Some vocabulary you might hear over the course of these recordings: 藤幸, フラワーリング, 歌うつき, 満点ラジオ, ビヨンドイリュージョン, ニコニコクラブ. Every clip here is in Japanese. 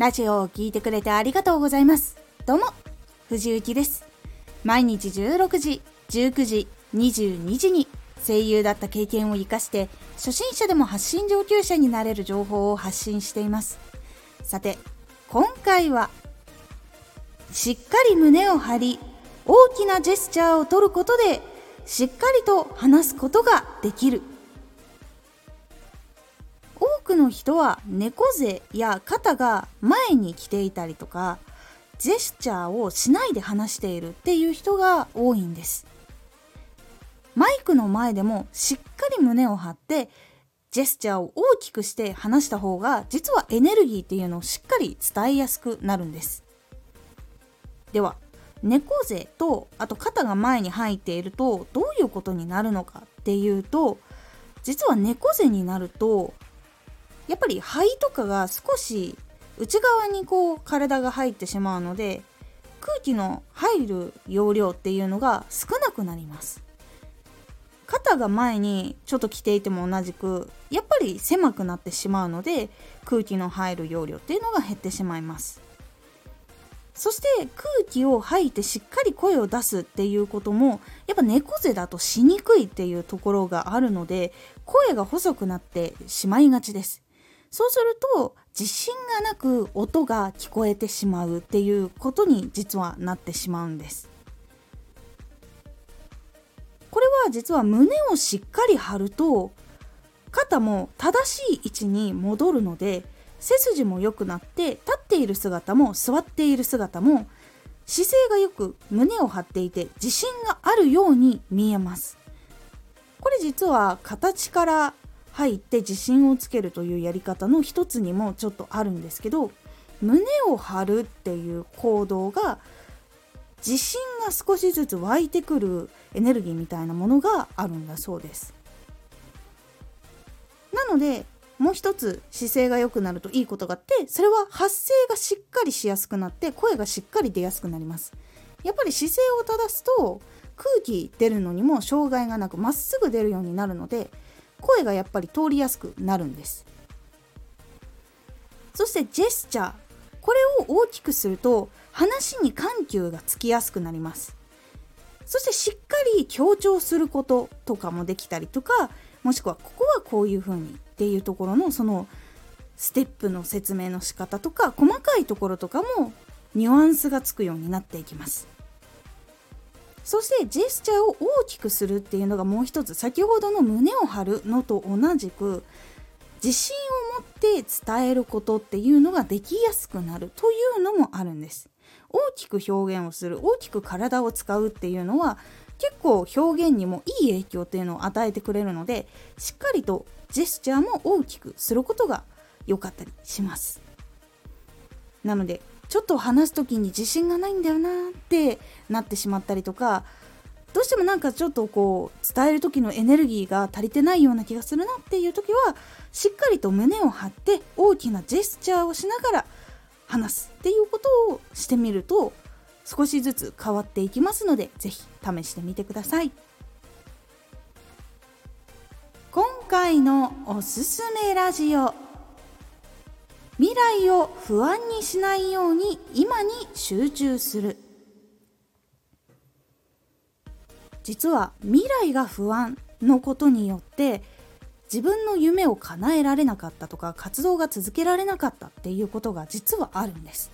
ラジオを聞いてくれてありがとうございます。どうも藤幸です。毎日16時、19時、22時に声優だった経験を生かして初心者でも発信上級者になれる情報を発信しています。さて今回は、しっかり胸を張り大きなジェスチャーを取ることでしっかりと話すことができる。多くの人は猫背や肩が前に来ていたりとか、ジェスチャーをしないで話しているっていう人が多いんです。マイクの前でもしっかり胸を張ってジェスチャーを大きくして話した方が、実はエネルギーっていうのをしっかり伝えやすくなるんです。では猫背とあと肩が前に入っているとどういうことになるのかっていうと、実は猫背になるとやっぱり肺とかが少し内側にこう体が入ってしまうので、空気の入る容量っていうのが少なくなります。肩が前にちょっと来ていても同じくやっぱり狭くなってしまうので、空気の入る容量っていうのが減ってしまいます。そして空気を吐いてしっかり声を出すっていうことも、やっぱ猫背だとしにくいっていうところがあるので、声が細くなってしまいがちです。そうすると自信がなく音が聞こえてしまうっていうことに実はなってしまうんです。これは実は胸をしっかり張ると肩も正しい位置に戻るので、背筋も良くなって、立っている姿も座っている姿も姿勢がよく胸を張っていて自信があるように見えます。これ実は形から入って自信をつけるというやり方の一つにもちょっとあるんですけど、胸を張るっていう行動が自信が少しずつ湧いてくるエネルギーみたいなものがあるんだそうです。なのでもう一つ姿勢が良くなるといいことがあって、それは発声がしっかりしやすくなって声がしっかり出やすくなります。やっぱり姿勢を正すと空気出るのにも障害がなくまっすぐ出るようになるので、声がやっぱり通りやすくなるんです。そしてジェスチャー、これを大きくすると話に緩急がつきやすくなります。そしてしっかり強調することとかもできたりとか、もしくはここはこういう風にっていうところのそのステップの説明の仕方とか、細かいところとかもニュアンスがつくようになっていきます。そしてジェスチャーを大きくするっていうのがもう一つ、先ほどの胸を張るのと同じく自信を持って伝えることっていうのができやすくなるというのもあるんです。大きく表現をする、大きく体を使うっていうのは結構表現にもいい影響っていうのを与えてくれるので、しっかりとジェスチャーも大きくすることが良かったりします。なのでちょっと話す時に自信がないんだよなってなってしまったりとか、どうしてもなんかちょっとこう伝える時のエネルギーが足りてないような気がするなっていう時は、しっかりと胸を張って大きなジェスチャーをしながら話すっていうことをしてみると少しずつ変わっていきますので、ぜひ試してみてください。今回のおすすめラジオ、未来を不安にしないように今に集中する。実は未来が不安のことによって自分の夢を叶えられなかったとか、活動が続けられなかったっていうことが実はあるんです。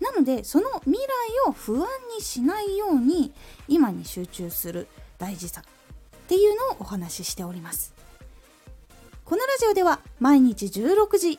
なのでその未来を不安にしないように今に集中する大事さっていうのをお話ししております。このラジオでは毎日16時、